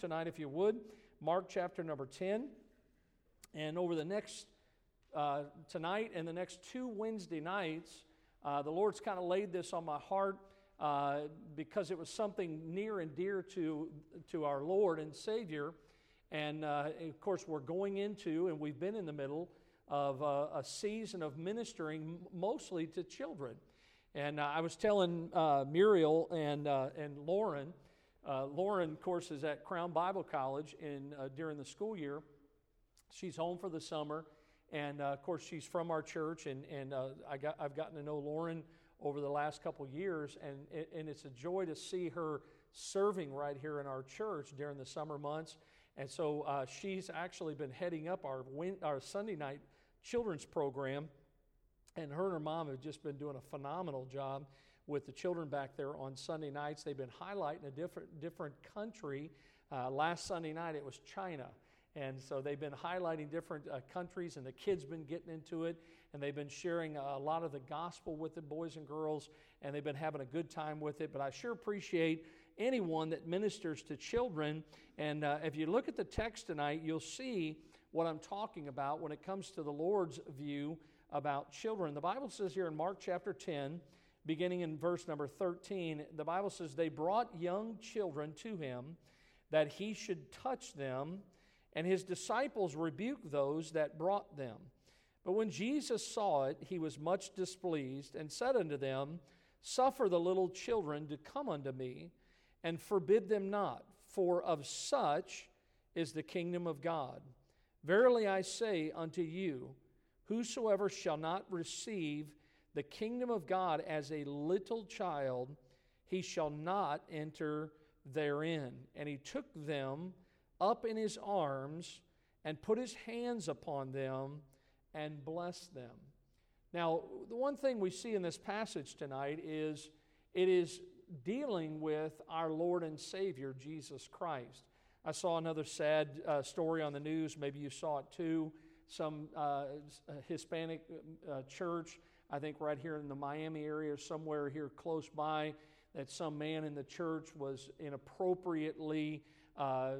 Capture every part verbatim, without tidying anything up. Tonight, if you would, Mark chapter number ten, and over the next uh, tonight and the next two Wednesday nights, uh, the Lord's kind of laid this on my heart uh, because it was something near and dear to to our Lord and Savior, and, uh, and of course we're going into and we've been in the middle of uh, a season of ministering mostly to children, and uh, I was telling uh, Muriel and uh, and Lauren. Uh, Lauren, of course, is at Crown Bible College in, uh, during the school year. She's home for the summer, and, uh, of course, she's from our church, and, and uh, I got, I've gotten to know Lauren over the last couple years, and, and it's a joy to see her serving right here in our church during the summer months. And so uh, she's actually been heading up our, win- our Sunday night children's program, and her and her mom have just been doing a phenomenal job with the children back there on Sunday nights. They've been highlighting a different different country. Uh, last Sunday night it was China. And so they've been highlighting different uh, countries, and the kids been getting into it, and they've been sharing a lot of the gospel with the boys and girls, and they've been having a good time with it. But I sure appreciate anyone that ministers to children. And uh, if you look at the text tonight, you'll see what I'm talking about when it comes to the Lord's view about children. The Bible says here in Mark chapter ten, beginning in verse number thirteen, the Bible says, "They brought young children to him, that he should touch them, and his disciples rebuked those that brought them. But when Jesus saw it, he was much displeased, and said unto them, Suffer the little children to come unto me, and forbid them not, for of such is the kingdom of God. Verily I say unto you, Whosoever shall not receive the kingdom of God as a little child, he shall not enter therein. And he took them up in his arms, and put his hands upon them, and blessed them." Now, the one thing we see in this passage tonight is it is dealing with our Lord and Savior, Jesus Christ. I saw another sad uh, story on the news, maybe you saw it too, some uh, Hispanic uh, church, I think right here in the Miami area or somewhere here close by, that some man in the church was inappropriately, uh, uh,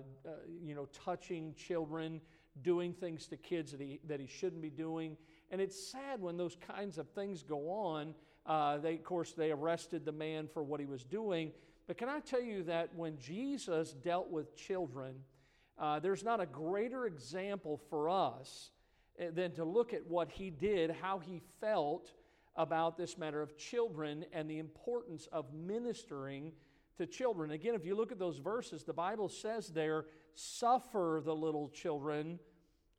you know, touching children, doing things to kids that he that he shouldn't be doing. And it's sad when those kinds of things go on. Uh, they, of course, they arrested the man for what he was doing. But can I tell you that when Jesus dealt with children, uh, there's not a greater example for us than to look at what he did, how he felt about this matter of children and the importance of ministering to children. Again, if you look at those verses, the Bible says there, "Suffer the little children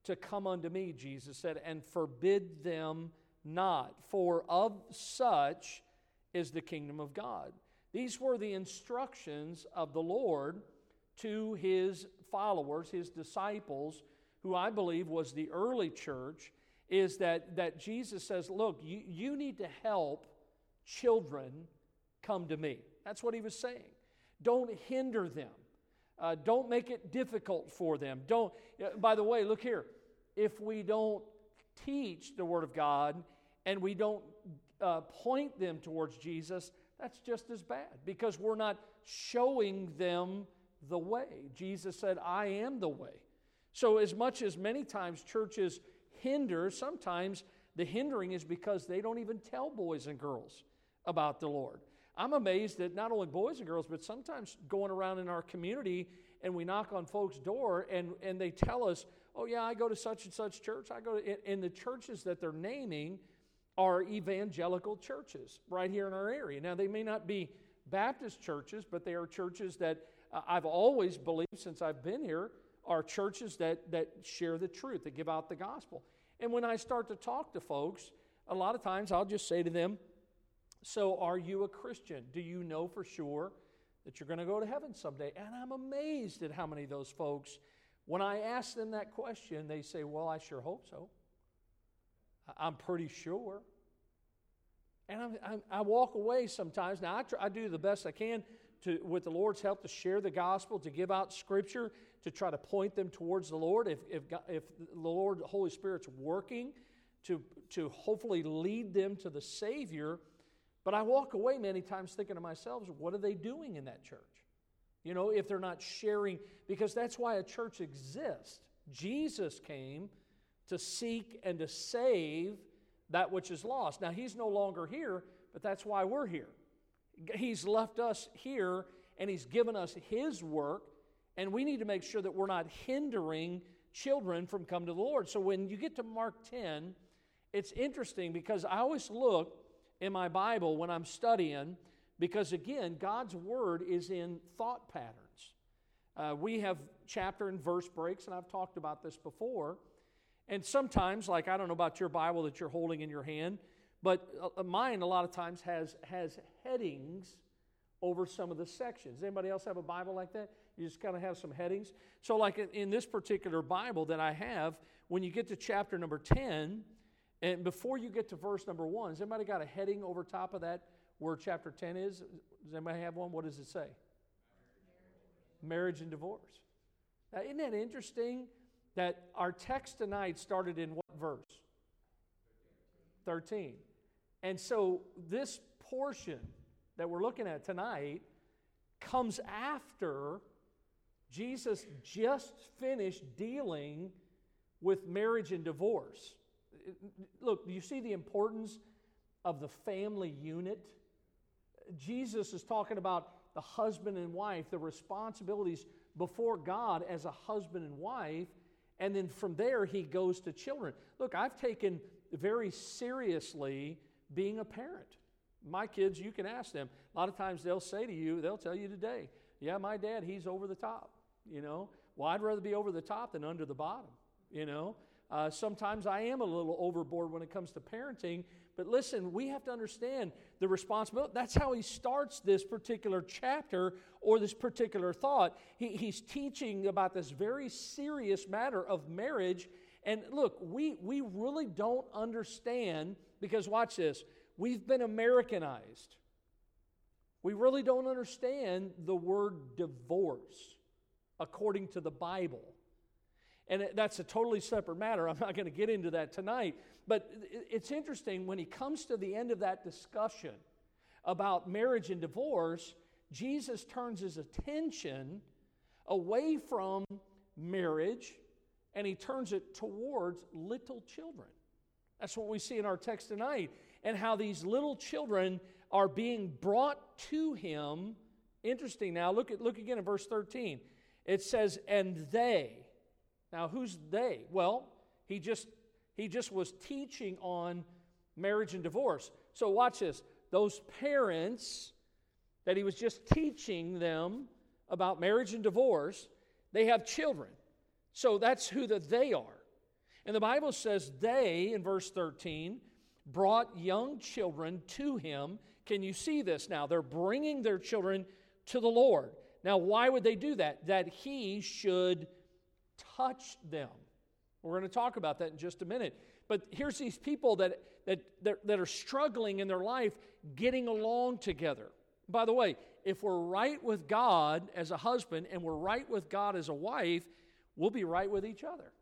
to come unto me," Jesus said, "and forbid them not, for of such is the kingdom of God." These were the instructions of the Lord to his followers, his disciples, who I believe was the early church, is that, that Jesus says, look, you, you need to help children come to me. That's what he was saying. Don't hinder them. Uh, don't make it difficult for them. Don't. By the way, look here. If we don't teach the Word of God and we don't uh, point them towards Jesus, that's just as bad, because we're not showing them the way. Jesus said, I am the way. So as much as many times churches hinder, sometimes the hindering is because they don't even tell boys and girls about the Lord. I'm amazed that not only boys and girls, but sometimes going around in our community and we knock on folks' door and, and they tell us, oh yeah, I go to such and such church. I go to, and the churches that they're naming are evangelical churches right here in our area. Now they may not be Baptist churches, but they are churches that uh, I've always believed since I've been here, are churches that, that share the truth, that give out the gospel. And when I start to talk to folks, a lot of times I'll just say to them, so are you a Christian? Do you know for sure that you're going to go to heaven someday? And I'm amazed at how many of those folks, when I ask them that question, they say, well, I sure hope so. I'm pretty sure. And I'm, I'm, I walk away sometimes. Now, I, try, I do the best I can to, with the Lord's help, to share the gospel, to give out scripture, to try to point them towards the Lord. If if, God, if the Lord, the Holy Spirit's working to, to hopefully lead them to the Savior. But I walk away many times thinking to myself, what are they doing in that church? you know, if they're not sharing, because that's why a church exists. Jesus came to seek and to save that which is lost. Now, he's no longer here, but that's why we're here. He's left us here, and he's given us his work, and we need to make sure that we're not hindering children from coming to the Lord. So when you get to Mark ten, it's interesting because I always look in my Bible when I'm studying, because again, God's Word is in thought patterns. Uh, we have chapter and verse breaks, and I've talked about this before. And sometimes, like I don't know about your Bible that you're holding in your hand, but mine a lot of times has has headings over some of the sections. Anybody else have a Bible like that? You just kind of have some headings. So like in this particular Bible that I have, when you get to chapter number ten, and before you get to verse number one, has anybody got a heading over top of that where chapter ten is? Does anybody have one? What does it say? Marriage, Marriage and divorce. Now, isn't that interesting that our text tonight started in what verse? thirteen. And so this portion that we're looking at tonight comes after Jesus just finished dealing with marriage and divorce. Look, do you see the importance of the family unit? Jesus is talking about the husband and wife, the responsibilities before God as a husband and wife, and then from there he goes to children. Look, I've taken very seriously being a parent. My kids, you can ask them. A lot of times they'll say to you, they'll tell you today, yeah, my dad, he's over the top, you know. Well, I'd rather be over the top than under the bottom, you know. Uh, sometimes I am a little overboard when it comes to parenting, but listen, we have to understand the responsibility. That's how he starts this particular chapter or this particular thought. He, he's teaching about this very serious matter of marriage. And look, we, we really don't understand, because watch this, we've been Americanized. We really don't understand the word divorce according to the Bible. And that's a totally separate matter. I'm not going to get into that tonight. But it's interesting, when he comes to the end of that discussion about marriage and divorce, Jesus turns his attention away from marriage, and he turns it towards little children. That's what we see in our text tonight, and how these little children are being brought to him. Interesting. Now, look at look again at verse thirteen. It says, and they... Now, who's they? Well, he just he just was teaching on marriage and divorce. So watch this. Those parents that he was just teaching them about marriage and divorce, they have children. So that's who the they are. And the Bible says they, in verse thirteen, brought young children to him. Can you see this now? They're bringing their children to the Lord. Now, why would they do that? That he should touch them. We're going to talk about that in just a minute. But here's these people that, that that that are struggling in their life getting along together. By the way, if we're right with God as a husband and we're right with God as a wife, we'll be right with each other.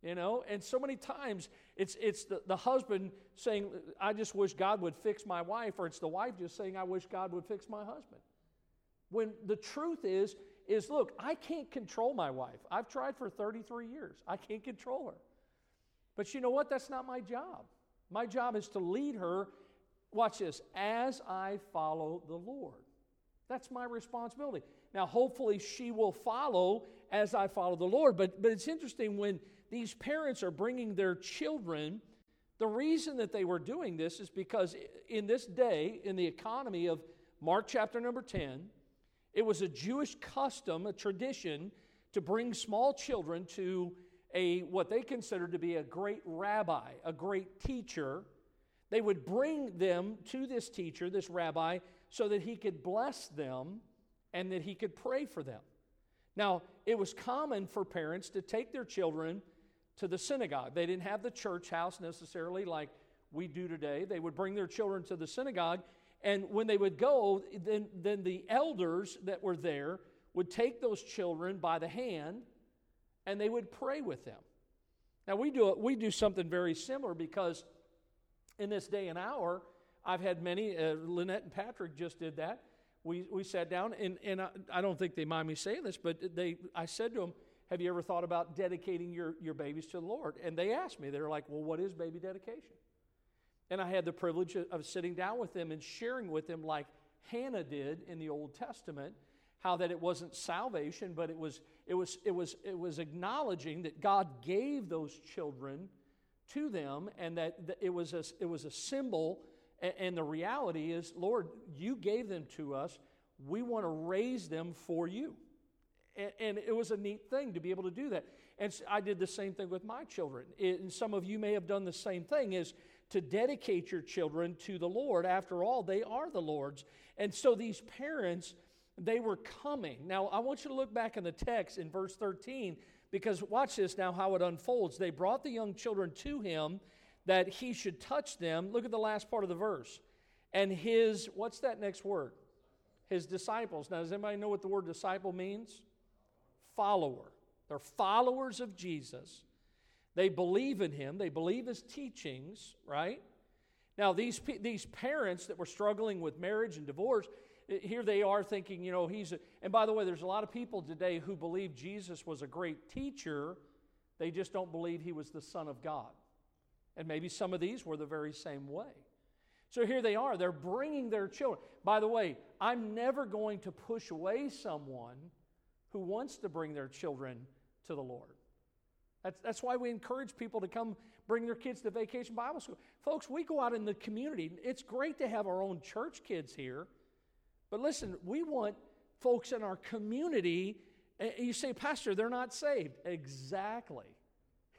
You know, and so many times it's it's the, the husband saying, I just wish God would fix my wife, or it's the wife just saying, I wish God would fix my husband. When the truth is, is look, I can't control my wife. I've tried for thirty-three years. I can't control her. But you know what? That's not my job. My job is to lead her, watch this, as I follow the Lord. That's my responsibility. Now, hopefully she will follow as I follow the Lord. But, but it's interesting when these parents are bringing their children, the reason that they were doing this is because in this day, in the economy of Mark chapter number ten, it was a Jewish custom, a tradition, to bring small children to a what they considered to be a great rabbi, a great teacher. They would bring them to this teacher, this rabbi, so that he could bless them and that he could pray for them. Now, it was common for parents to take their children to the synagogue. They didn't have the church house necessarily like we do today. They would bring their children to the synagogue. And when they would go, then, then the elders that were there would take those children by the hand, and they would pray with them. Now, we do we do something very similar, because in this day and hour, I've had many, uh, Lynette and Patrick just did that. we we sat down, and, and I, I don't think they mind me saying this, but they I said to them, have you ever thought about dedicating your, your babies to the Lord? And they asked me, they were like, well, what is baby dedication? And I had the privilege of, of sitting down with them and sharing with them, like Hannah did in the Old Testament, how that it wasn't salvation, but it was it was it was it was acknowledging that God gave those children to them, and that, that it was a, it was a symbol. And, and the reality is, Lord, you gave them to us. We want to raise them for you. And, and it was a neat thing to be able to do that. And so I did the same thing with my children. It, and some of you may have done the same thing, is to dedicate your children to the Lord. After all, they are the Lord's. And so these parents, they were coming. Now, I want you to look back in the text in verse thirteen, because watch this now how it unfolds. They brought the young children to him that he should touch them. Look at the last part of the verse. And his, what's that next word? His disciples. Now, does anybody know what the word disciple means? Follower. They're followers of Jesus. They believe in him. They believe his teachings, right? Now, these, these parents that were struggling with marriage and divorce, here they are thinking, you know, he's a, and by the way, there's a lot of people today who believe Jesus was a great teacher. They just don't believe he was the Son of God. And maybe some of these were the very same way. So here they are. They're bringing their children. By the way, I'm never going to push away someone who wants to bring their children to the Lord. That's, that's why we encourage people to come bring their kids to Vacation Bible School. Folks, we go out in the community. It's great to have our own church kids here. But listen, we want folks in our community. You say, Pastor, they're not saved. Exactly.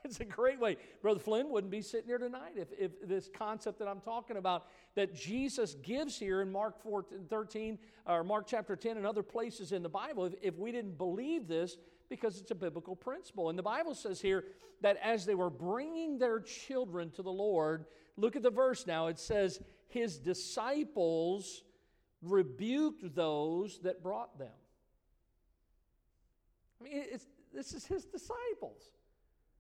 It's a great way. Brother Flynn wouldn't be sitting here tonight if, if this concept that I'm talking about, that Jesus gives here in Mark fourteen, thirteen, or Mark chapter ten and other places in the Bible, if, if we didn't believe this, because it's a biblical principle. And the Bible says here that as they were bringing their children to the Lord, look at the verse now. It says, his disciples rebuked those that brought them. I mean, it's, this is his disciples.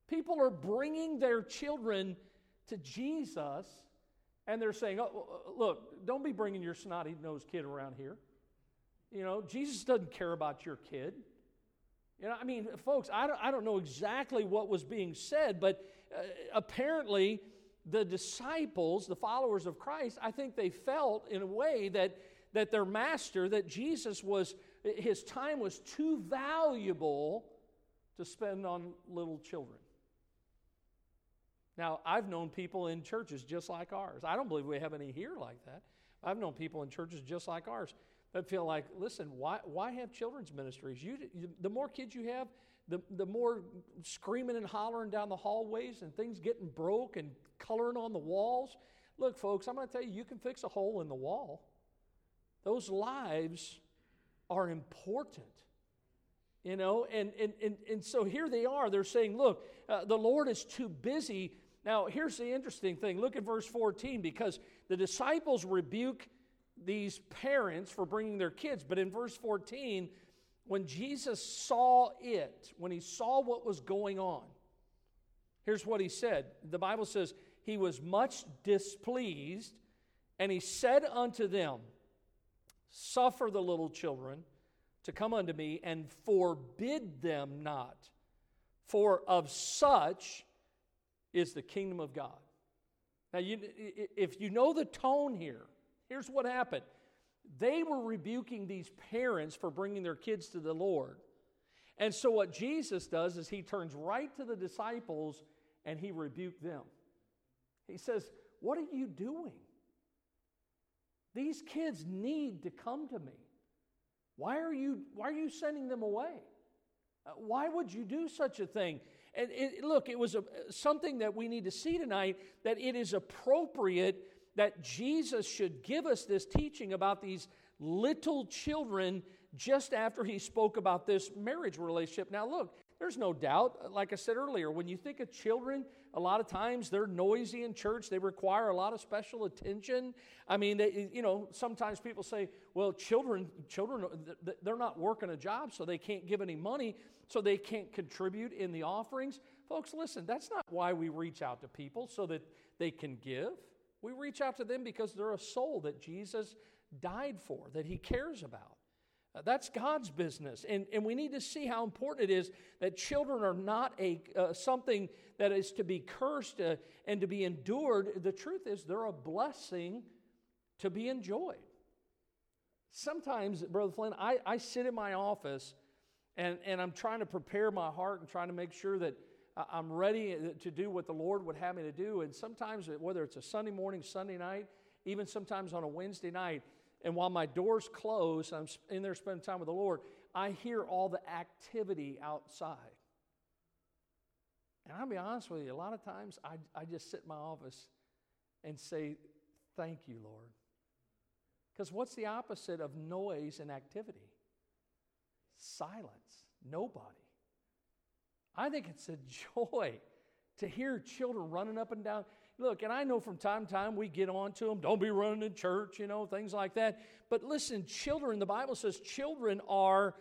People are bringing their children to Jesus, and they're saying, oh, look, don't be bringing your snotty-nosed kid around here. You know, Jesus doesn't care about your kid. You know, I mean, folks, I don't, I don't know exactly what was being said, but uh, apparently the disciples, the followers of Christ, I think they felt in a way that that their master, that Jesus was, his time was too valuable to spend on little children. Now, I've known people in churches just like ours. I don't believe we have any here like that. I've known people in churches just like ours that feel like, listen, why why have children's ministries? You, the more kids you have, the, the more screaming and hollering down the hallways and things getting broke and coloring on the walls. Look, folks, I'm going to tell you, you can fix a hole in the wall. Those lives are important, you know, and and and, and so here they are. They're saying, look, uh, the Lord is too busy. Now, here's the interesting thing. Look at verse fourteen, because the disciples rebuke these parents for bringing their kids. But in verse fourteen, when Jesus saw it, when he saw what was going on, here's what he said. The Bible says, he was much displeased, and he said unto them, suffer the little children to come unto me, and forbid them not, for of such is the kingdom of God. Now, you, if you know the tone here, here's what happened. They were rebuking these parents for bringing their kids to the Lord. And so what Jesus does is he turns right to the disciples and he rebuked them. He says, what are you doing? These kids need to come to me. Why are you, why are you sending them away? Why would you do such a thing? And it, look, it was a, something that we need to see tonight, that it is appropriate that Jesus should give us this teaching about these little children just after he spoke about this marriage relationship. Now, look, there's no doubt, like I said earlier, when you think of children, a lot of times they're noisy in church. They require a lot of special attention. I mean, they, you know, sometimes people say, well, children, children, they're not working a job, so they can't give any money, so they can't contribute in the offerings. Folks, listen, that's not why we reach out to people, so that they can give. We reach out to them because they're a soul that Jesus died for, that he cares about. Uh, that's God's business. And, and we need to see how important it is that children are not a uh, something that is to be cursed uh, and to be endured. The truth is they're a blessing to be enjoyed. Sometimes, Brother Flynn, I, I sit in my office and, and I'm trying to prepare my heart and trying to make sure that I'm ready to do what the Lord would have me to do. And sometimes, whether it's a Sunday morning, Sunday night, even sometimes on a Wednesday night, and while my door's closed, I'm in there spending time with the Lord, I hear all the activity outside. And I'll be honest with you, a lot of times I, I just sit in my office and say, thank you, Lord. Because what's the opposite of noise and activity? Silence. Nobody. I think it's a joy to hear children running up and down. Look, and I know from time to time we get on to them, don't be running in church, you know, things like that. But listen, children, the Bible says children are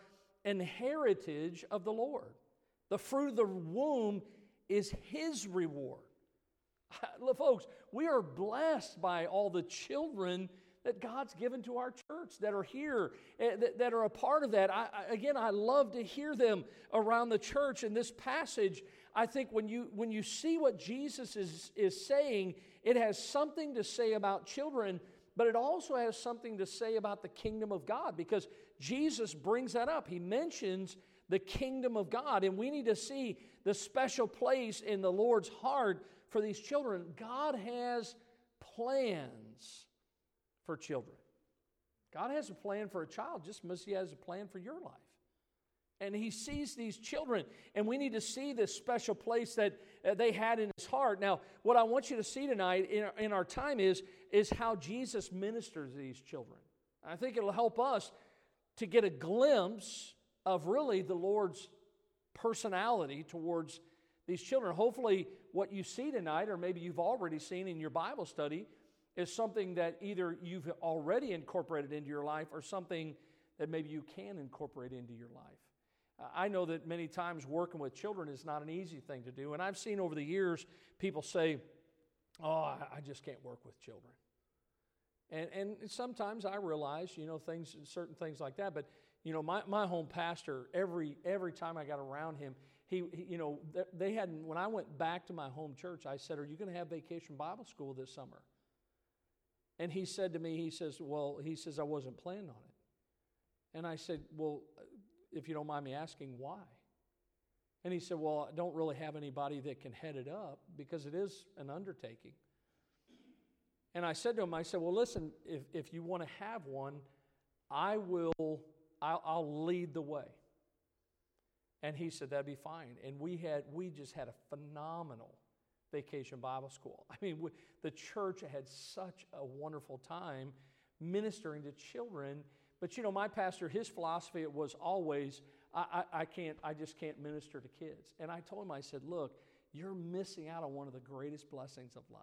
an heritage of the Lord. The fruit of the womb is his reward. Look, folks, we are blessed by all the children that God's given to our church that are here, that, that are a part of that. I, I, again, I love to hear them around the church. In this passage, I think when you when you see what Jesus is, is saying, it has something to say about children, but it also has something to say about the kingdom of God, because Jesus brings that up. He mentions the kingdom of God, and we need to see the special place in the Lord's heart for these children. God has plans for children. God has a plan for a child, just as he has a plan for your life. And he sees these children, and we need to see this special place that uh, they had in his heart. Now, what I want you to see tonight in our, in our time is, is how Jesus ministers to these children. I think it'll help us to get a glimpse of really the Lord's personality towards these children. Hopefully, what you see tonight, or maybe you've already seen in your Bible study, is something that either you've already incorporated into your life or something that maybe you can incorporate into your life. Uh, I know that many times working with children is not an easy thing to do, and I've seen over the years people say, oh, I, I just can't work with children. And and sometimes I realize, you know, things, certain things like that, but, you know, my, my home pastor, every every time I got around him, he, he you know, they hadn't, when I went back to my home church, I said, are you going to have Vacation Bible School this summer? And he said to me, he says, well, he says, I wasn't planning on it. And I said, well, if you don't mind me asking, why? And he said, well, I don't really have anybody that can head it up because it is an undertaking. And I said to him, I said, well, listen, if, if you want to have one, I will, I'll, I'll lead the way. And he said, that'd be fine. And we had, we just had a phenomenal Vacation Bible School. I mean, we, the church had such a wonderful time ministering to children. But you know, my pastor, his philosophy was always, I, I, I can't, I just can't minister to kids. And I told him, I said, look, you're missing out on one of the greatest blessings of life.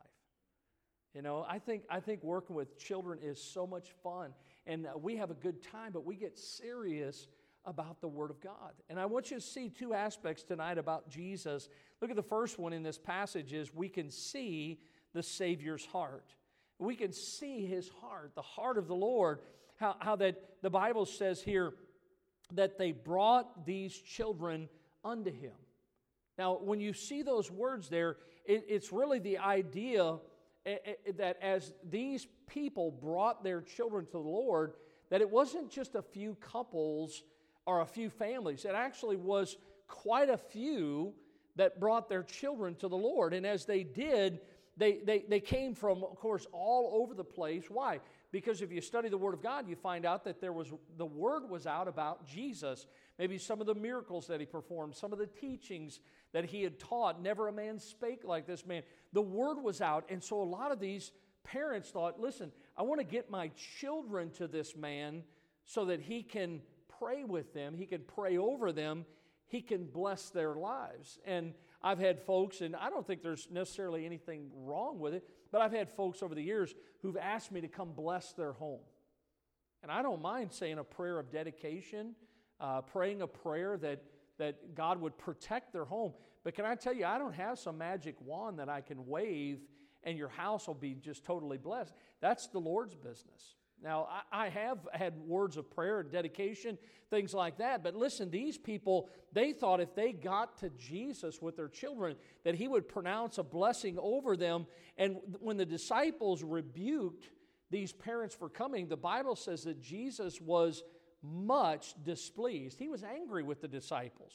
You know, I think I think working with children is so much fun, and we have a good time, but we get serious about the Word of God. And I want you to see two aspects tonight about Jesus. Look at the first one in this passage is we can see the Savior's heart. We can see his heart, the heart of the Lord, how, how that the Bible says here that they brought these children unto him. Now, when you see those words there, it, it's really the idea that as these people brought their children to the Lord, that it wasn't just a few couples or a few families. It actually was quite a few that brought their children to the Lord. And as they did, they, they, they came from, of course, all over the place. Why? Because if you study the Word of God, you find out that there was the Word was out about Jesus. Maybe some of the miracles that he performed, some of the teachings that he had taught. Never a man spake like this man. The Word was out. And so a lot of these parents thought, listen, I want to get my children to this man so that he can pray with them, he can pray over them, he can bless their lives. And I've had folks, and I don't think there's necessarily anything wrong with it, but I've had folks over the years who've asked me to come bless their home. And I don't mind saying a prayer of dedication, uh, praying a prayer that, that God would protect their home. But can I tell you, I don't have some magic wand that I can wave and your house will be just totally blessed. That's the Lord's business. Now, I have had words of prayer and dedication, things like that. But listen, these people, they thought if they got to Jesus with their children, that he would pronounce a blessing over them. And when the disciples rebuked these parents for coming, the Bible says that Jesus was much displeased. He was angry with the disciples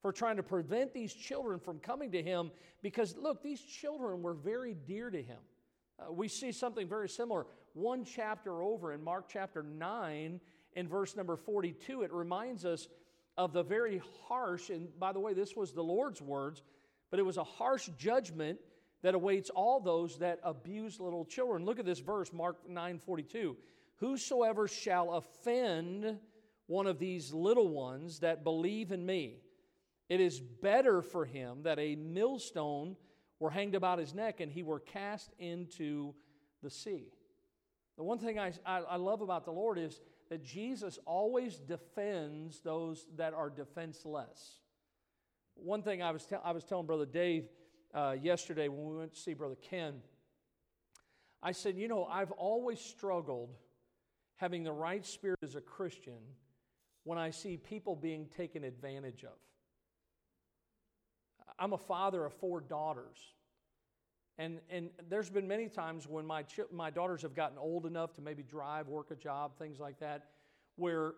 for trying to prevent these children from coming to him because, look, these children were very dear to him. Uh, we see something very similar one chapter over in Mark chapter nine in verse number forty-two. It reminds us of the very harsh, and by the way, this was the Lord's words, but it was a harsh judgment that awaits all those that abuse little children. Look at this verse, Mark nine forty-two. Whosoever shall offend one of these little ones that believe in me, it is better for him that a millstone were hanged about his neck and he were cast into the sea. The one thing I, I, I love about the Lord is that Jesus always defends those that are defenseless. One thing I was, te- I was telling Brother Dave uh, yesterday when we went to see Brother Ken, I said, you know, I've always struggled having the right spirit as a Christian when I see people being taken advantage of. I'm a father of four daughters, and and there's been many times when my ch- my daughters have gotten old enough to maybe drive, work a job, things like that, where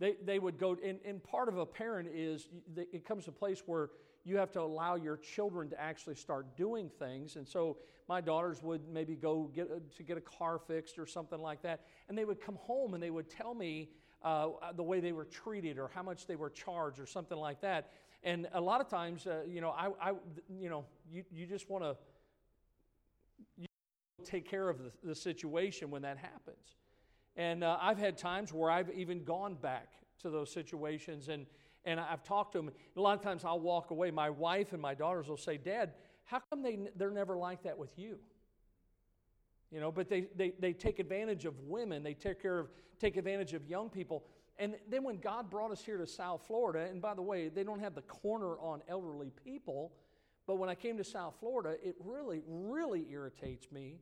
they they would go, and, and part of a parent is it comes to a place where you have to allow your children to actually start doing things, and so my daughters would maybe go get a, to get a car fixed or something like that, and they would come home and they would tell me uh, the way they were treated or how much they were charged or something like that. And a lot of times, uh, you know, I, I, you know, you, you just want to take care of the, the situation when that happens. And uh, I've had times where I've even gone back to those situations, and and I've talked to them. A lot of times, I'll walk away. My wife and my daughters will say, "Dad, how come they they're never like that with you?" You know, but they they they take advantage of women. They take care of take advantage of young people. And then when God brought us here to South Florida, and by the way, they don't have the corner on elderly people, but when I came to South Florida, it really, really irritates me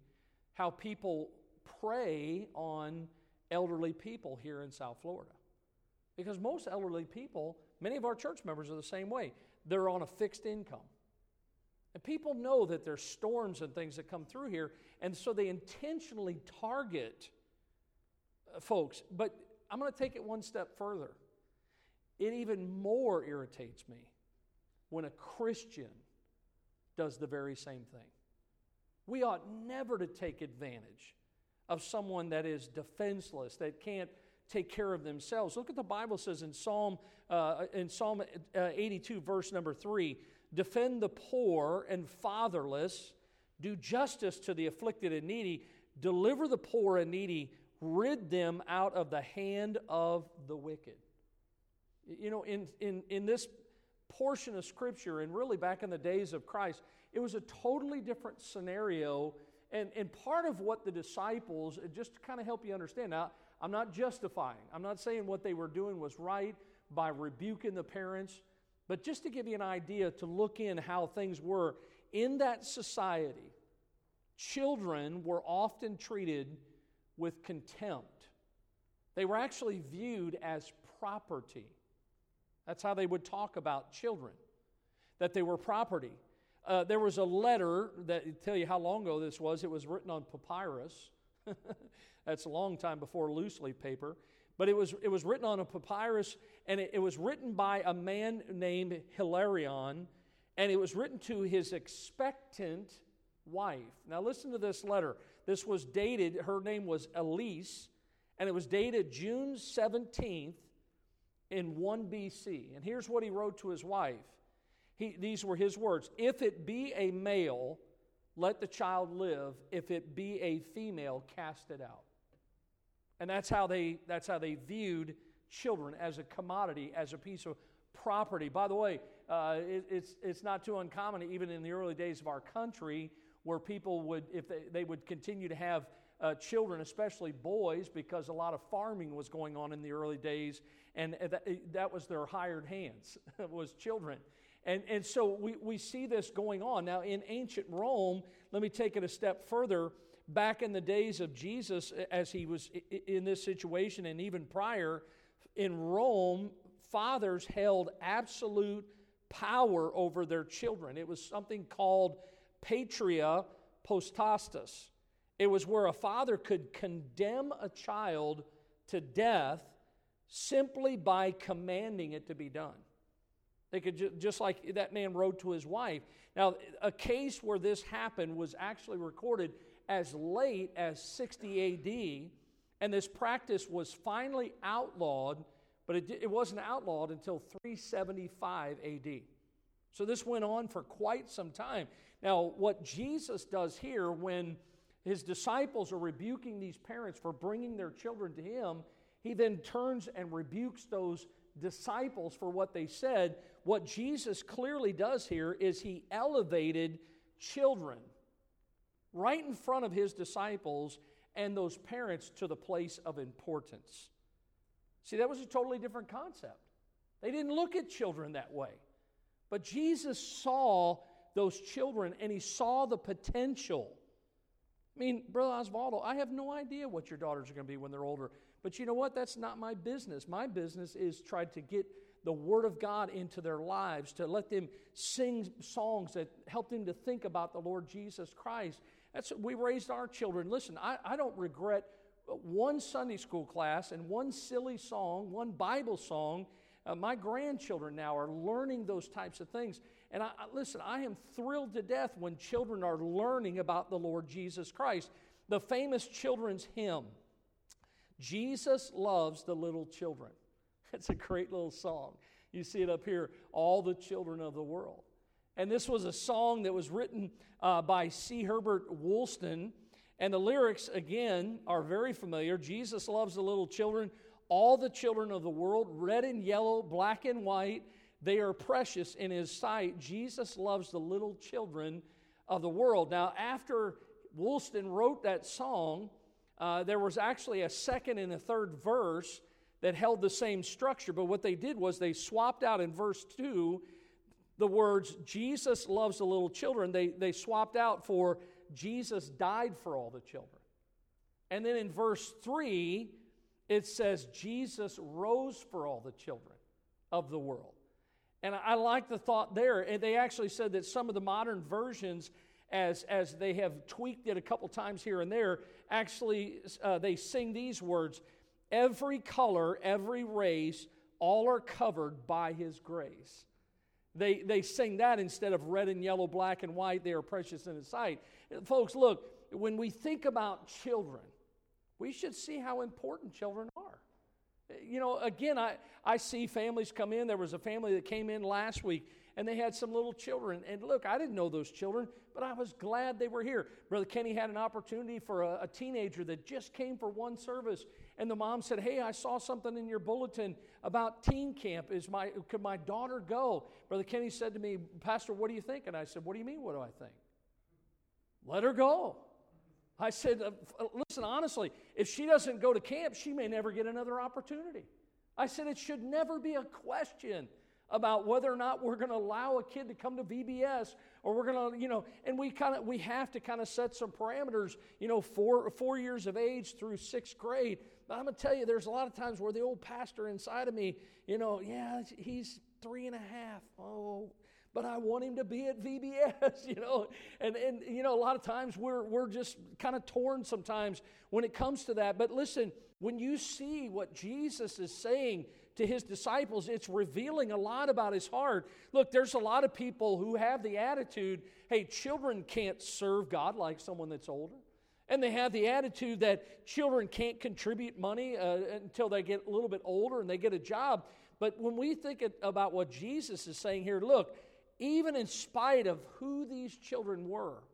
how people prey on elderly people here in South Florida. Because most elderly people, many of our church members are the same way. They're on a fixed income. And people know that there's storms and things that come through here, and so they intentionally target folks. But I'm going to take it one step further. It even more irritates me when a Christian does the very same thing. We ought never to take advantage of someone that is defenseless, that can't take care of themselves. Look at the Bible says in Psalm uh, in Psalm eighty-two, verse number three, defend the poor and fatherless, do justice to the afflicted and needy, deliver the poor and needy, rid them out of the hand of the wicked. You know, in, in, in this portion of Scripture, and really back in the days of Christ, it was a totally different scenario. And, and part of what the disciples, just to kind of help you understand, now, I'm not justifying. I'm not saying what they were doing was right by rebuking the parents, but just to give you an idea to look in how things were. In that society, children were often treated with contempt. They were actually viewed as property. That's how they would talk about children, that they were property. Uh, there was a letter that tell you how long ago this was. It was written on papyrus. That's a long time before loose leaf paper. But it was it was written on a papyrus, and it, it was written by a man named Hilarion, and it was written to his expectant wife. Now listen to this letter. This was dated, her name was Elise, and it was dated June seventeenth in one B C. And here's what he wrote to his wife. He, these were his words. If it be a male, let the child live. If it be a female, cast it out. And that's how they, that's how they viewed children, as a commodity, as a piece of property. By the way, uh, it, it's, it's not too uncommon, even in the early days of our country, where people would, if they, they would continue to have uh, children, especially boys, because a lot of farming was going on in the early days, and that, that was their hired hands, was children. And, and so we, we see this going on. Now, in ancient Rome, let me take it a step further, back in the days of Jesus, as he was in this situation and even prior, in Rome, fathers held absolute power over their children. It was something called patria potestas. It was where a father could condemn a child to death simply by commanding it to be done. They could ju- just like that man wrote to his wife. Now, a case where this happened was actually recorded as late as sixty A D, and this practice was finally outlawed, but it, it wasn't outlawed until three seventy-five A D. So this went on for quite some time. Now, what Jesus does here when his disciples are rebuking these parents for bringing their children to him, he then turns and rebukes those disciples for what they said. What Jesus clearly does here is he elevated children right in front of his disciples and those parents to the place of importance. See, that was a totally different concept. They didn't look at children that way. But Jesus saw those children, and he saw the potential. I mean, Brother Osvaldo, I have no idea what your daughters are going to be when they're older. But you know what? That's not my business. My business is try to get the Word of God into their lives, to let them sing songs that help them to think about the Lord Jesus Christ. That's we raised our children. Listen, I, I don't regret one Sunday school class and one silly song, one Bible song. Uh, my grandchildren now are learning those types of things. And I, I, listen, I am thrilled to death when children are learning about the Lord Jesus Christ. The famous children's hymn, Jesus Loves the Little Children. That's a great little song. You see it up here, All the Children of the World. And this was a song that was written uh, by C. Herbert Woolston. And the lyrics, again, are very familiar. Jesus loves the little children, all the children of the world, red and yellow, black and white. They are precious in his sight. Jesus loves the little children of the world. Now, after Woolston wrote that song, uh, there was actually a second and a third verse that held the same structure. But what they did was they swapped out in verse two the words, Jesus loves the little children. They, they swapped out for Jesus died for all the children. And then in verse three, it says, Jesus rose for all the children of the world. And I like the thought there. And they actually said that some of the modern versions, as, as they have tweaked it a couple times here and there, actually uh, they sing these words, every color, every race, all are covered by his grace. They, they sing that instead of red and yellow, black and white, they are precious in his sight. Folks, look, when we think about children, we should see how important children are. You know, again, I, I see families come in. There was a family that came in last week, and they had some little children. And look, I didn't know those children, but I was glad they were here. Brother Kenny had an opportunity for a, a teenager that just came for one service, and the mom said, hey, I saw something in your bulletin about teen camp. Is my could my daughter go? Brother Kenny said to me, Pastor, what do you think? And I said, what do you mean, what do I think? Let her go. I said, listen, honestly, if she doesn't go to camp, she may never get another opportunity. I said, it should never be a question about whether or not we're going to allow a kid to come to V B S or we're going to, you know, and we kind of, we have to kind of set some parameters, you know, four, four years of age through sixth grade. But I'm going to tell you, there's a lot of times where the old pastor inside of me, you know, yeah, he's three and a half. Oh, but I want him to be at V B S, you know. And, and you know, a lot of times we're, we're just kind of torn sometimes when it comes to that. But listen, when you see what Jesus is saying to his disciples, it's revealing a lot about his heart. Look, there's a lot of people who have the attitude, hey, children can't serve God like someone that's older. And they have the attitude that children can't contribute money uh, until they get a little bit older and they get a job. But when we think about what Jesus is saying here, look, even in spite of who these children were,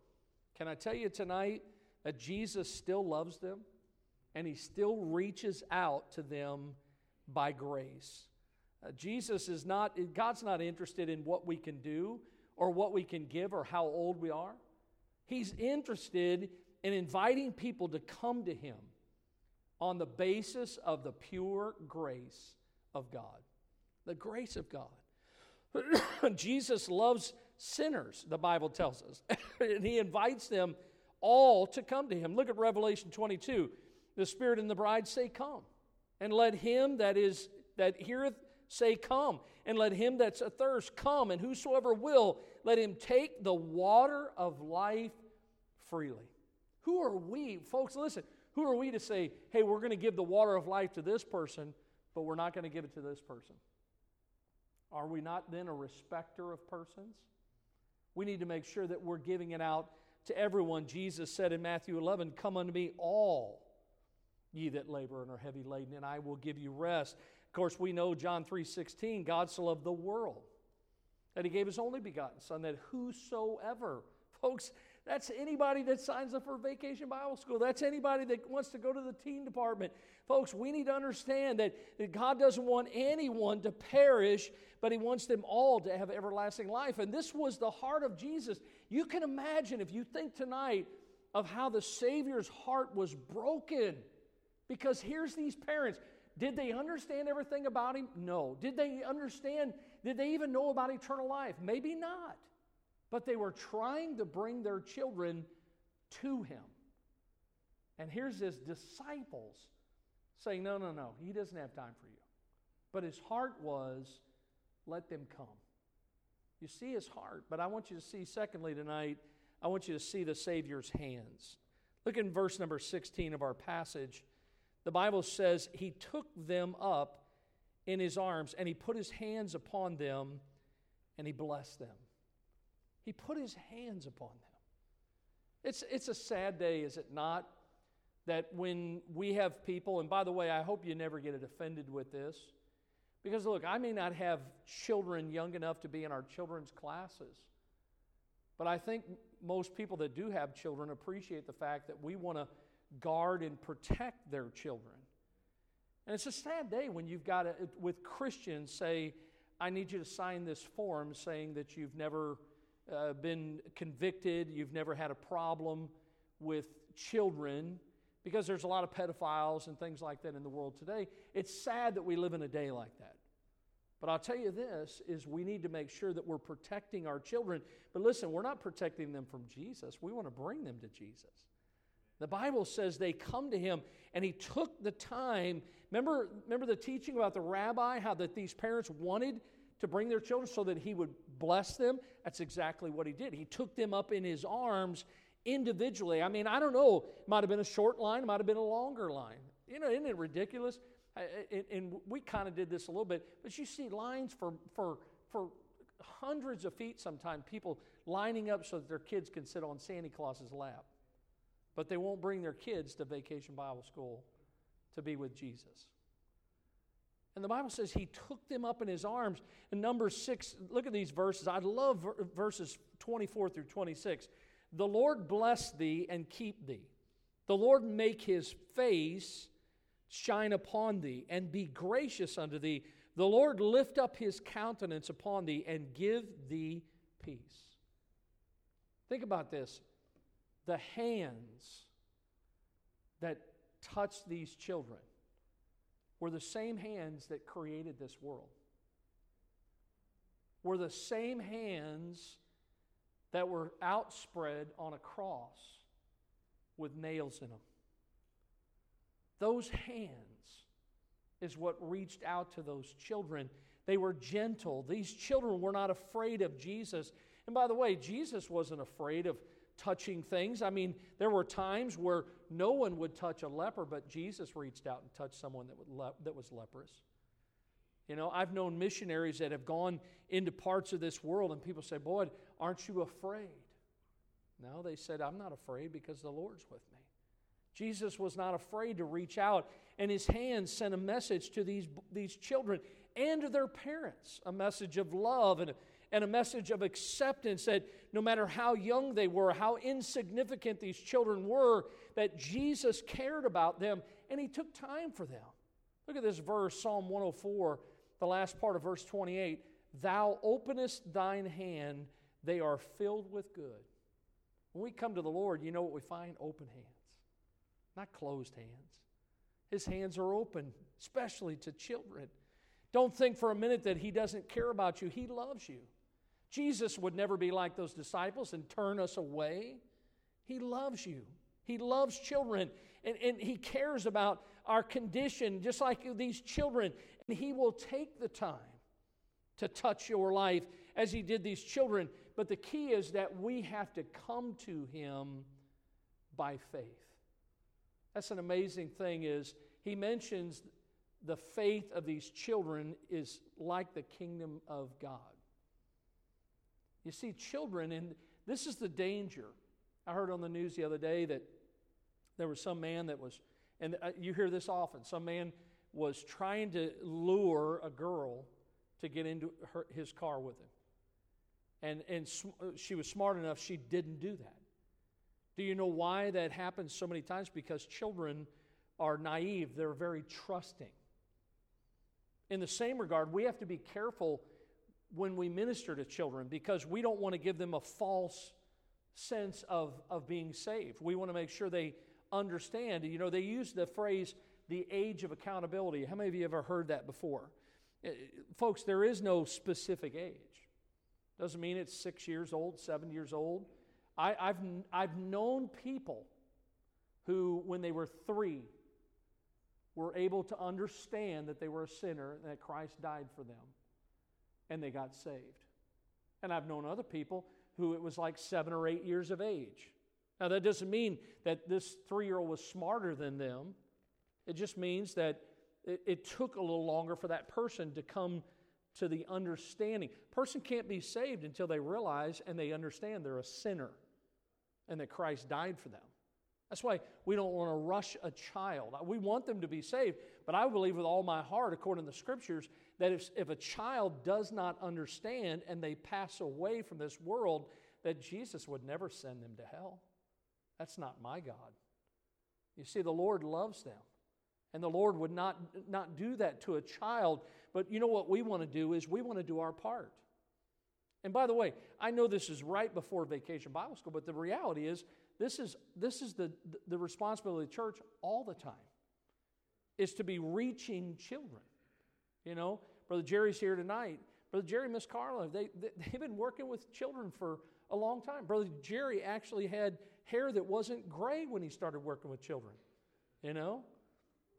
can I tell you tonight that Jesus still loves them and he still reaches out to them by grace. Uh, Jesus is not, God's not interested in what we can do or what we can give or how old we are. He's interested in inviting people to come to him on the basis of the pure grace of God, the grace of God. Jesus loves sinners, the Bible tells us, and he invites them all to come to him. Look at Revelation twenty-two. The Spirit and the bride say, come. And let him that is that heareth say, come. And let him that's athirst come. And whosoever will, let him take the water of life freely. Who are we? Folks, listen. Who are we to say, hey, we're going to give the water of life to this person, but we're not going to give it to this person? Are we not then a respecter of persons? We need to make sure that we're giving it out to everyone. Jesus said in Matthew eleven, come unto me all ye that labor and are heavy laden, and I will give you rest. Of course, we know John three sixteen, God so loved the world that he gave his only begotten Son, that whosoever, folks, that's anybody that signs up for Vacation Bible School. That's anybody that wants to go to the teen department. Folks, we need to understand that, that God doesn't want anyone to perish, but he wants them all to have everlasting life. And this was the heart of Jesus. You can imagine, if you think tonight, of how the Savior's heart was broken. Because here's these parents. Did they understand everything about him? No. Did they understand? Did they even know about eternal life? Maybe not. But they were trying to bring their children to him. And here's his disciples saying, no, no, no, he doesn't have time for you. But his heart was, let them come. You see his heart. But I want you to see, secondly tonight, I want you to see the Savior's hands. Look in verse number sixteen of our passage. The Bible says, he took them up in his arms, and he put his hands upon them, and he blessed them. He put his hands upon them. It's, it's a sad day, is it not, that when we have people, and by the way, I hope you never get offended with this, because look, I may not have children young enough to be in our children's classes, but I think most people that do have children appreciate the fact that we want to guard and protect their children. And it's a sad day when you've got, a, with Christians, say, I need you to sign this form saying that you've never Uh, been convicted, you've never had a problem with children, because there's a lot of pedophiles and things like that in the world today. It's sad that we live in a day like that. But I'll tell you this, is we need to make sure that we're protecting our children. But listen, we're not protecting them from Jesus. We want to bring them to Jesus. The Bible says they come to him, and he took the time. Remember, remember the teaching about the rabbi, how that these parents wanted to bring their children so that he would bless them? That's exactly what he did. He took them up in his arms individually. I mean, I don't know. It might have been a short line. It might have been a longer line. You know, isn't it ridiculous? And we kind of did this a little bit. But you see lines for, for, for hundreds of feet sometimes, people lining up so that their kids can sit on Santa Claus's lap. But they won't bring their kids to Vacation Bible School to be with Jesus. And the Bible says he took them up in his arms. And number six, look at these verses. I love verses twenty-four through twenty-six. The Lord bless thee and keep thee. The Lord make his face shine upon thee and be gracious unto thee. The Lord lift up his countenance upon thee and give thee peace. Think about this. The hands that touched these children were the same hands that created this world, were the same hands that were outspread on a cross with nails in them. Those hands is what reached out to those children. They were gentle. These children were not afraid of Jesus. And by the way, Jesus wasn't afraid of touching things. I mean, there were times where no one would touch a leper, but Jesus reached out and touched someone that, would le- that was leprous. You know, I've known missionaries that have gone into parts of this world, and people say, boy, aren't you afraid? No, they said, I'm not afraid because the Lord's with me. Jesus was not afraid to reach out, and his hands sent a message to these, these children and to their parents, a message of love and a And a message of acceptance, that no matter how young they were, how insignificant these children were, that Jesus cared about them and he took time for them. Look at this verse, Psalm one oh four, the last part of verse twenty-eight. Thou openest thine hand, they are filled with good. When we come to the Lord, you know what we find? Open hands, not closed hands. His hands are open, especially to children. Don't think for a minute that he doesn't care about you. He loves you. Jesus would never be like those disciples and turn us away. He loves you. He loves children, and, and he cares about our condition, just like these children. And he will take the time to touch your life as he did these children. But the key is that we have to come to him by faith. That's an amazing thing is he mentions the faith of these children is like the kingdom of God. You see, children, and this is the danger. I heard on the news the other day that there was some man that was, and you hear this often, some man was trying to lure a girl to get into her, his car with him. And, and sm- she was smart enough, she didn't do that. Do you know why that happens so many times? Because children are naive. They're very trusting. In the same regard, we have to be careful when we minister to children because we don't want to give them a false sense of, of being saved. We want to make sure they understand. You know, they use the phrase, the age of accountability. How many of you ever heard that before? Folks, there is no specific age. Doesn't mean it's six years old, seven years old. I, I've, I've known people who, when they were three, were able to understand that they were a sinner and that Christ died for them, and they got saved. And I've known other people who it was like seven or eight years of age. Now, that doesn't mean that this three-year-old was smarter than them. It just means that it, it took a little longer for that person to come to the understanding. A person can't be saved until they realize and they understand they're a sinner and that Christ died for them. That's why we don't want to rush a child. We want them to be saved, but I believe with all my heart, according to the Scriptures, that if, if a child does not understand and they pass away from this world, that Jesus would never send them to hell. That's not my God. You see, the Lord loves them, and the Lord would not, not do that to a child. But you know what we want to do is we want to do our part. And by the way, I know this is right before Vacation Bible School, but the reality is, This is this is the, the responsibility of the church all the time, is to be reaching children. You know, Brother Jerry's here tonight. Brother Jerry, Miss Carla, they, they, they've been working with children for a long time. Brother Jerry actually had hair that wasn't gray when he started working with children, you know.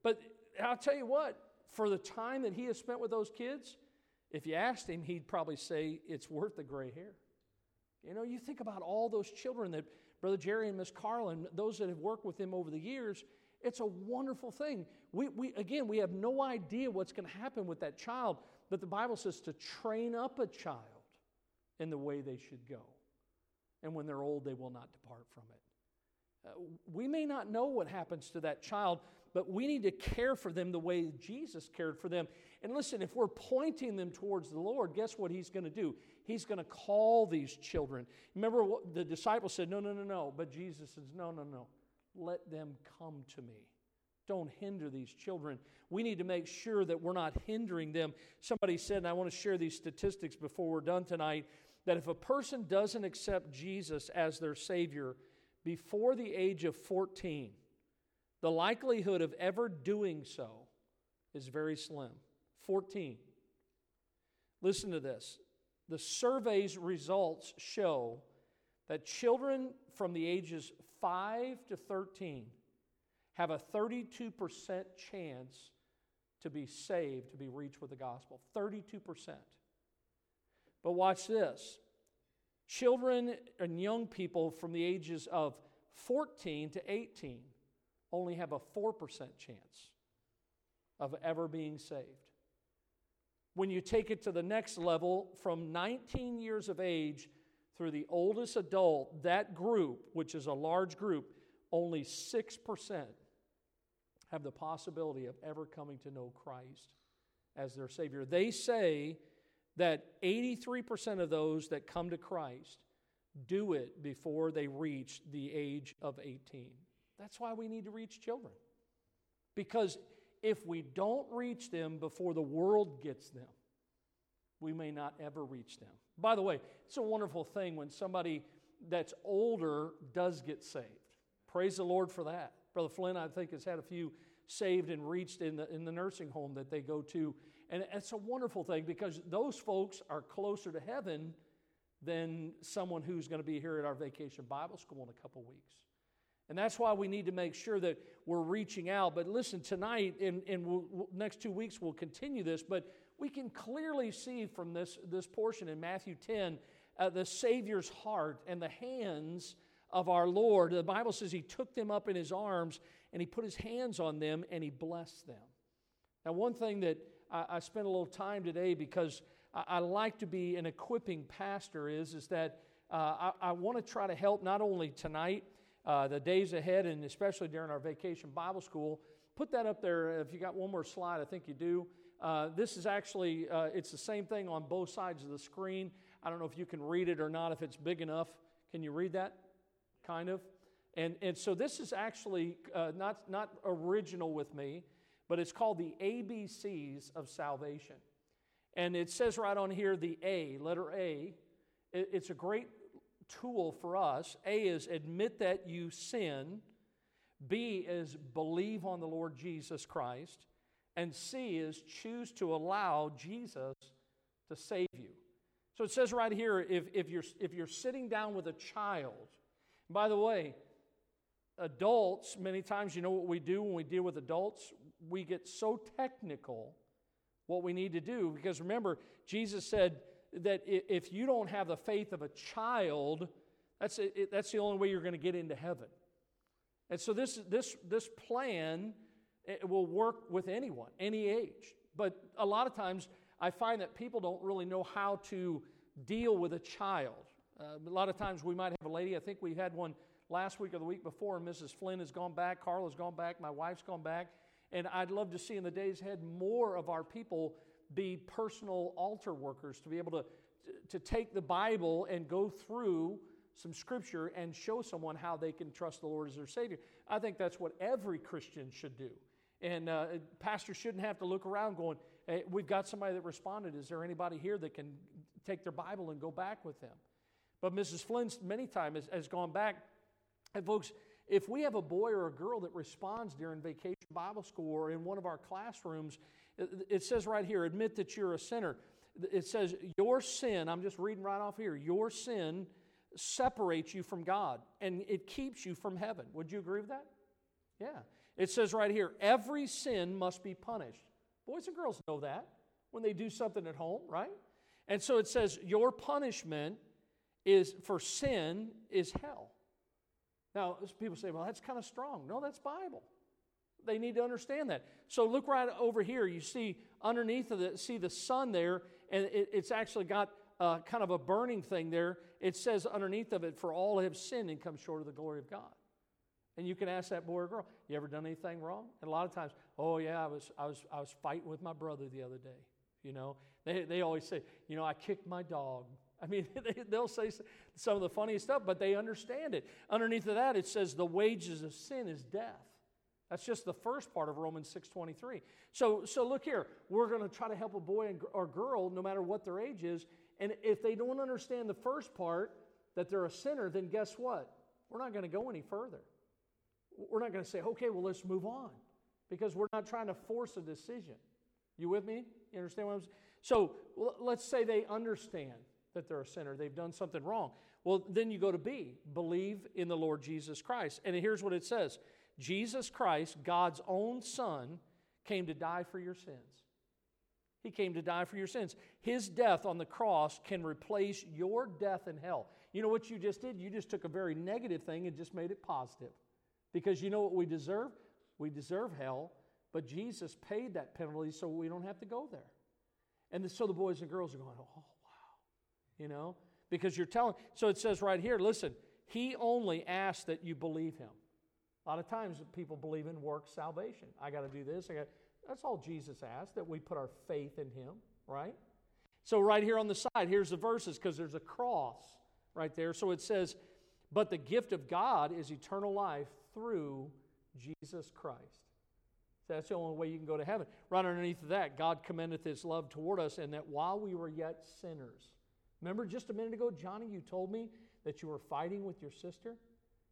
But I'll tell you what, for the time that he has spent with those kids, if you asked him, he'd probably say it's worth the gray hair. You know, you think about all those children that Brother Jerry and Miss Carla and those that have worked with him over the years, it's a wonderful thing. We, we again, we have no idea what's going to happen with that child, but the Bible says to train up a child in the way they should go. And when they're old, they will not depart from it. Uh, we may not know what happens to that child, but we need to care for them the way Jesus cared for them. And listen, if we're pointing them towards the Lord, guess what he's going to do? He's going to call these children. Remember what the disciples said, no, no, no, no. But Jesus says, no, no, no. Let them come to me. Don't hinder these children. We need to make sure that we're not hindering them. Somebody said, and I want to share these statistics before we're done tonight, that if a person doesn't accept Jesus as their Savior before the age of fourteen, the likelihood of ever doing so is very slim. fourteen. Listen to this. The survey's results show that children from the ages five to thirteen have a thirty-two percent chance to be saved, to be reached with the gospel. thirty-two percent. But watch this. Children and young people from the ages of fourteen to eighteen only have a four percent chance of ever being saved. When you take it to the next level, from nineteen years of age through the oldest adult, that group, which is a large group, only six percent have the possibility of ever coming to know Christ as their Savior. They say that eighty-three percent of those that come to Christ do it before they reach the age of eighteen. That's why we need to reach children. Because if we don't reach them before the world gets them, we may not ever reach them. By the way, it's a wonderful thing when somebody that's older does get saved. Praise the Lord for that. Brother Flynn, I think, has had a few saved and reached in the, in the nursing home that they go to. And it's a wonderful thing because those folks are closer to heaven than someone who's going to be here at our Vacation Bible School in a couple weeks. And that's why we need to make sure that we're reaching out. But listen, tonight and, and we'll, next two weeks we'll continue this, but we can clearly see from this, this portion in Matthew ten uh, the Savior's heart and the hands of our Lord. The Bible says he took them up in his arms and he put his hands on them and he blessed them. Now, one thing that I, I spent a little time today because I, I like to be an equipping pastor is, is that uh, I, I want to try to help not only tonight, Uh, the days ahead, and especially during our Vacation Bible School. Put that up there. If you got one more slide, I think you do. Uh, this is actually, uh, it's the same thing on both sides of the screen. I don't know if you can read it or not, if it's big enough. Can you read that? Kind of. And and so this is actually uh, not, not original with me, but it's called the A B Cs of Salvation. And it says right on here, the A, letter A. It, it's a great tool for us. A is admit that you sin. B is believe on the Lord Jesus Christ. And C is choose to allow Jesus to save you. So it says right here, if, if you're if you're sitting down with a child, by the way, adults, many times, you know what we do when we deal with adults? We get so technical what we need to do, because remember, Jesus said that if you don't have the faith of a child, that's it, that's the only way you're going to get into heaven. And so this this this plan, it will work with anyone, any age. But a lot of times I find that people don't really know how to deal with a child. Uh, a lot of times we might have a lady. I think we had one last week or the week before. Missus Flynn has gone back. Carla's gone back. My wife's gone back. And I'd love to see in the days ahead more of our people be personal altar workers, to be able to to take the Bible and go through some scripture and show someone how they can trust the Lord as their Savior. I think that's what every Christian should do. And uh, pastors shouldn't have to look around going, hey, we've got somebody that responded. Is there anybody here that can take their Bible and go back with them? But Missus Flynn many times has, has gone back. And folks, if we have a boy or a girl that responds during Vacation Bible School or in one of our classrooms, it says right here, admit that you're a sinner. It says your sin, I'm just reading right off here, your sin separates you from God and it keeps you from heaven. Would you agree with that? Yeah. It says right here, every sin must be punished. Boys and girls know that when they do something at home, right? And so it says your punishment is for sin is hell. Now, people say, well, that's kind of strong. No, that's Bible. They need to understand that. So look right over here. You see underneath of the, see the sun there, and it, it's actually got uh, kind of a burning thing there. It says underneath of it, for all have sinned and come short of the glory of God. And you can ask that boy or girl, you ever done anything wrong? And a lot of times, oh yeah, I was I was I was fighting with my brother the other day. You know, they they always say, you know, I kicked my dog. I mean, they, they'll say some of the funniest stuff, but they understand it. Underneath of that, it says the wages of sin is death. That's just the first part of Romans six twenty-three. So, so look here. We're going to try to help a boy or girl, no matter what their age is. And if they don't understand the first part, that they're a sinner, then guess what? We're not going to go any further. We're not going to say, okay, well, let's move on. Because we're not trying to force a decision. You with me? You understand what I'm saying? So let's say they understand that they're a sinner. They've done something wrong. Well, then you go to B, believe in the Lord Jesus Christ. And here's what it says. Jesus Christ, God's own Son, came to die for your sins. He came to die for your sins. His death on the cross can replace your death in hell. You know what you just did? You just took a very negative thing and just made it positive. Because you know what we deserve? We deserve hell, but Jesus paid that penalty so we don't have to go there. And so the boys and girls are going, oh, wow. You know, because you're telling. So it says right here, listen, he only asks that you believe him. A lot of times people believe in works salvation. I got to do this. I got. That's all Jesus asked, that we put our faith in him, right? So right here on the side, here's the verses, because there's a cross right there. So it says, but the gift of God is eternal life through Jesus Christ. So that's the only way you can go to heaven. Right underneath of that, God commendeth his love toward us, and that while we were yet sinners. Remember just a minute ago, Johnny, you told me that you were fighting with your sister?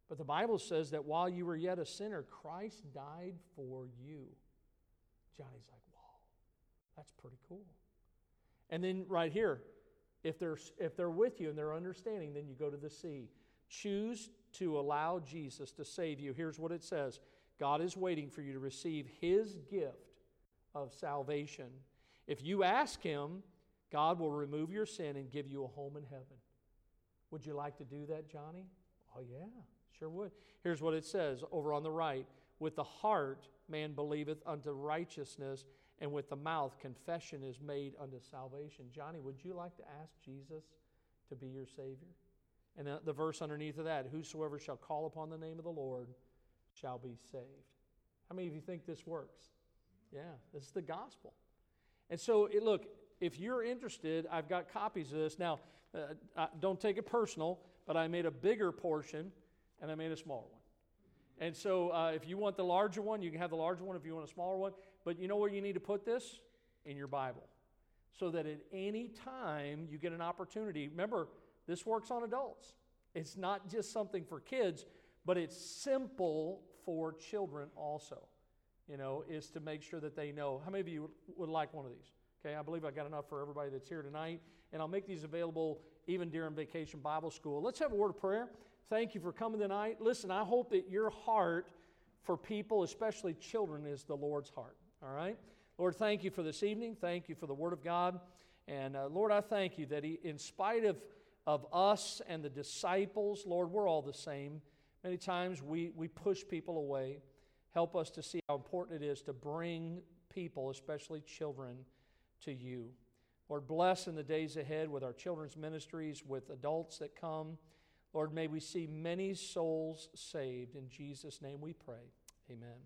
But the Bible says that while you were yet a sinner, Christ died for you. Johnny's like, whoa, that's pretty cool. And then right here, If they're, if they're with you and they're understanding, then you go to the sea. Choose to allow Jesus to save you. Here's what it says. God is waiting for you to receive His gift of salvation. If you ask Him, God will remove your sin and give you a home in heaven. Would you like to do that, Johnny? Oh, yeah, sure would. Here's what it says over on the right. With the heart man believeth unto righteousness, and with the mouth confession is made unto salvation. Johnny, would you like to ask Jesus to be your Savior? And the verse underneath of that, whosoever shall call upon the name of the Lord shall be saved. How many of you think this works? Yeah, this is the gospel. And so, it, look, if you're interested, I've got copies of this. Now, uh, I, don't take it personal, but I made a bigger portion, and I made a smaller one. And so uh, if you want the larger one, you can have the larger one. If you want a smaller one. But you know where you need to put this? In your Bible. So that at any time you get an opportunity. Remember, this works on adults. It's not just something for kids, but it's simple for children also, you know, is to make sure that they know. How many of you would like one of these? Okay, I believe I got enough for everybody that's here tonight. And I'll make these available even during Vacation Bible School. Let's have a word of prayer. Thank you for coming tonight. Listen, I hope that your heart for people, especially children, is the Lord's heart. All right? Lord, thank you for this evening. Thank you for the Word of God. And uh, Lord, I thank you that he, in spite of, of us and the disciples, Lord, we're all the same. Many times we, we push people away. Help us to see how important it is to bring people, especially children, to you. Lord, bless in the days ahead with our children's ministries, with adults that come. Lord, may we see many souls saved. In Jesus' name we pray. Amen.